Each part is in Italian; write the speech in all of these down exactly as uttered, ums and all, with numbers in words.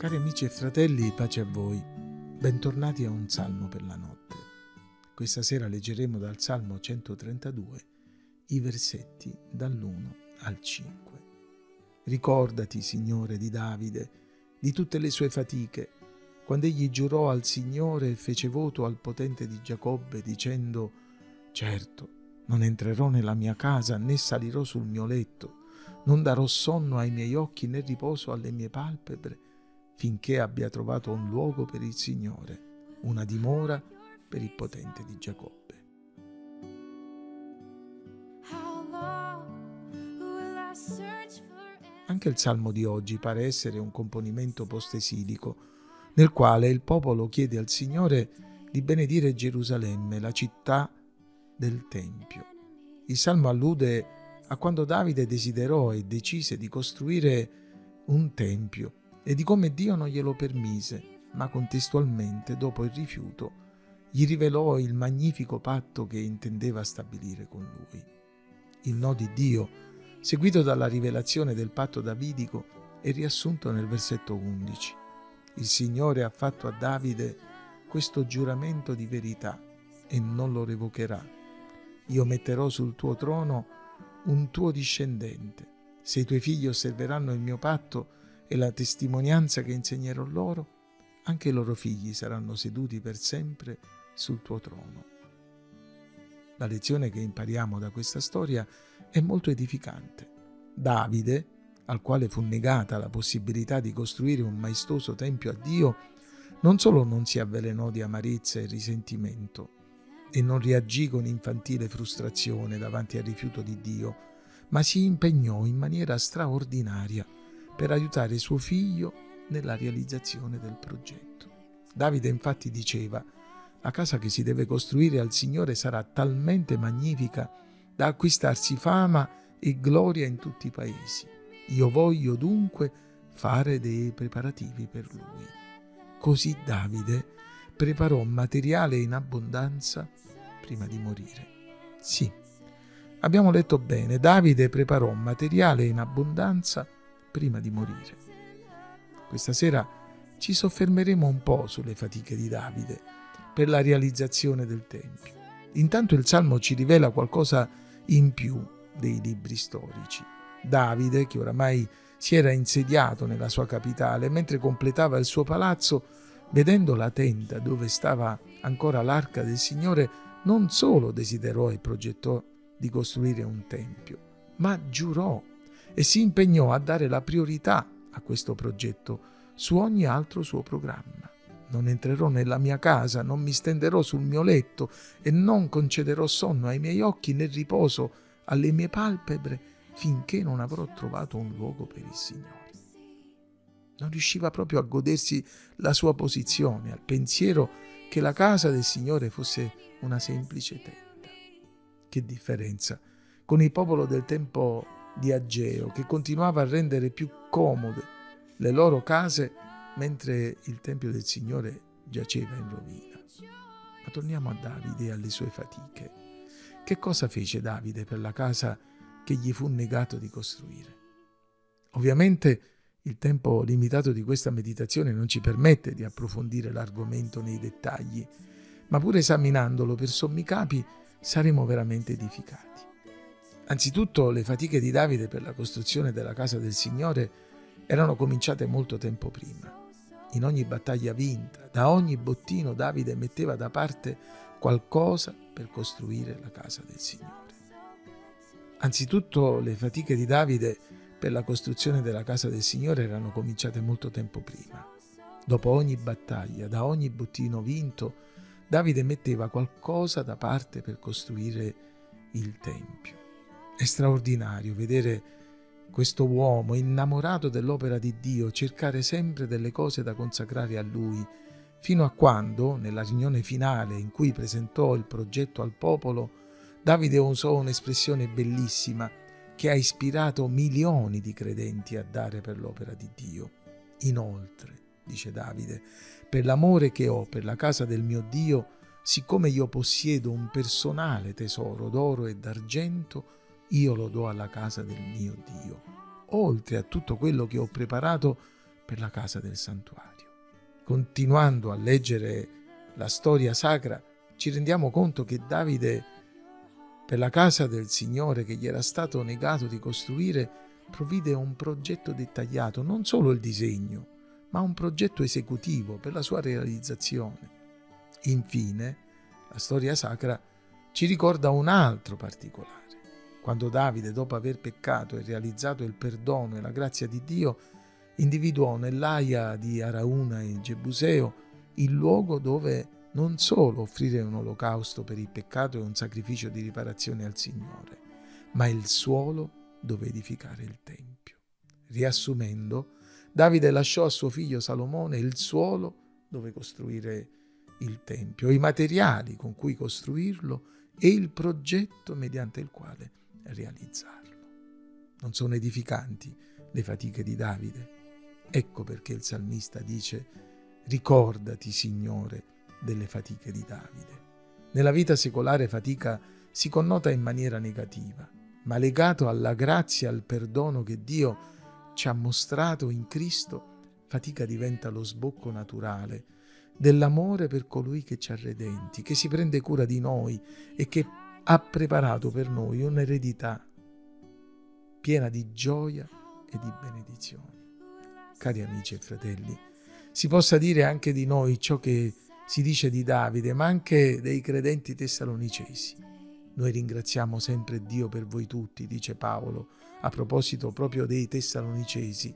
Cari amici e fratelli, pace a voi. Bentornati a Un Salmo per la Notte. Questa sera leggeremo dal Salmo centotrentadue i versetti dall'uno al cinque. Ricordati, Signore, di Davide, di tutte le sue fatiche, quando egli giurò al Signore e fece voto al Potente di Giacobbe, dicendo: «Certo, non entrerò nella mia casa, né salirò sul mio letto, non darò sonno ai miei occhi, né riposo alle mie palpebre, finché abbia trovato un luogo per il Signore, una dimora per il Potente di Giacobbe». Anche il Salmo di oggi pare essere un componimento postesilico, nel quale il popolo chiede al Signore di benedire Gerusalemme, la città del Tempio. Il Salmo allude a quando Davide desiderò e decise di costruire un Tempio, e di come Dio non glielo permise, ma contestualmente, dopo il rifiuto, gli rivelò il magnifico patto che intendeva stabilire con lui. Il no di Dio, seguito dalla rivelazione del patto davidico, è riassunto nel versetto undici. Il Signore ha fatto a Davide questo giuramento di verità e non lo revocherà: «Io metterò sul tuo trono un tuo discendente. Se i tuoi figli osserveranno il mio patto e la testimonianza che insegnerò loro, anche i loro figli saranno seduti per sempre sul tuo trono». La lezione che impariamo da questa storia è molto edificante. Davide, al quale fu negata la possibilità di costruire un maestoso tempio a Dio, non solo non si avvelenò di amarezza e risentimento e non reagì con infantile frustrazione davanti al rifiuto di Dio, ma si impegnò in maniera straordinaria per aiutare suo figlio nella realizzazione del progetto. Davide infatti diceva: «La casa che si deve costruire al Signore sarà talmente magnifica da acquistarsi fama e gloria in tutti i paesi. Io voglio dunque fare dei preparativi per lui». Così Davide preparò materiale in abbondanza prima di morire. Sì, abbiamo letto bene, Davide preparò materiale in abbondanza prima di morire. Questa sera ci soffermeremo un po' sulle fatiche di Davide per la realizzazione del Tempio. Intanto il Salmo ci rivela qualcosa in più dei libri storici. Davide, che oramai si era insediato nella sua capitale, mentre completava il suo palazzo, vedendo la tenda dove stava ancora l'arca del Signore, non solo desiderò e progettò di costruire un Tempio, ma giurò e si impegnò a dare la priorità a questo progetto su ogni altro suo programma. «Non entrerò nella mia casa, non mi stenderò sul mio letto e non concederò sonno ai miei occhi né riposo alle mie palpebre finché non avrò trovato un luogo per il Signore». Non riusciva proprio a godersi la sua posizione, al pensiero che la casa del Signore fosse una semplice tenda. Che differenza con il popolo del tempo di Ageo, che continuava a rendere più comode le loro case mentre il Tempio del Signore giaceva in rovina. Ma torniamo a Davide e alle sue fatiche. Che cosa fece Davide per la casa che gli fu negato di costruire? Ovviamente il tempo limitato di questa meditazione non ci permette di approfondire l'argomento nei dettagli, ma pur esaminandolo per sommi capi saremo veramente edificati. Anzitutto, le fatiche di Davide per la costruzione della casa del Signore erano cominciate molto tempo prima. In ogni battaglia vinta, da ogni bottino, Davide metteva da parte qualcosa per costruire la casa del Signore. Anzitutto, le fatiche di Davide per la costruzione della casa del Signore erano cominciate molto tempo prima. Dopo ogni battaglia, da ogni bottino vinto, Davide metteva qualcosa da parte per costruire il Tempio. È straordinario vedere questo uomo innamorato dell'opera di Dio cercare sempre delle cose da consacrare a Lui, fino a quando, nella riunione finale in cui presentò il progetto al popolo, Davide usò un'espressione bellissima che ha ispirato milioni di credenti a dare per l'opera di Dio. «Inoltre», dice Davide, «per l'amore che ho per la casa del mio Dio, siccome io possiedo un personale tesoro d'oro e d'argento, io lo do alla casa del mio Dio, oltre a tutto quello che ho preparato per la casa del santuario. Continuando a leggere la storia sacra, ci rendiamo conto che Davide, per la casa del Signore che gli era stato negato di costruire, provvide un progetto dettagliato, non solo il disegno, ma un progetto esecutivo per la sua realizzazione. Infine, la storia sacra ci ricorda un altro particolare. Quando Davide, dopo aver peccato e realizzato il perdono e la grazia di Dio, individuò nell'aia di Arauna in Gebuseo il luogo dove non solo offrire un olocausto per il peccato e un sacrificio di riparazione al Signore, ma il suolo dove edificare il Tempio. Riassumendo, Davide lasciò a suo figlio Salomone il suolo dove costruire il Tempio, i materiali con cui costruirlo e il progetto mediante il quale realizzarlo. Non sono edificanti le fatiche di Davide. Ecco perché il salmista dice: «Ricordati, Signore, delle fatiche di Davide». Nella vita secolare fatica si connota in maniera negativa, ma legato alla grazia e al perdono che Dio ci ha mostrato in Cristo, fatica diventa lo sbocco naturale dell'amore per colui che ci ha redenti, che si prende cura di noi e che ha preparato per noi un'eredità piena di gioia e di benedizioni. Cari amici e fratelli, si possa dire anche di noi ciò che si dice di Davide, ma anche dei credenti tessalonicesi. Noi ringraziamo sempre Dio per voi tutti, dice Paolo, a proposito proprio dei tessalonicesi,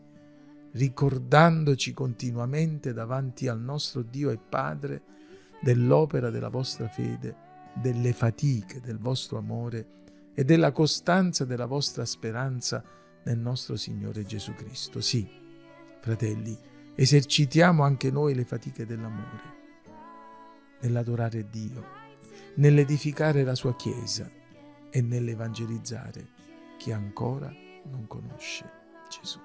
ricordandoci continuamente davanti al nostro Dio e Padre dell'opera della vostra fede, delle fatiche del vostro amore e della costanza della vostra speranza nel nostro Signore Gesù Cristo. Sì, fratelli, esercitiamo anche noi le fatiche dell'amore, nell'adorare Dio, nell'edificare la sua Chiesa e nell'evangelizzare chi ancora non conosce Gesù.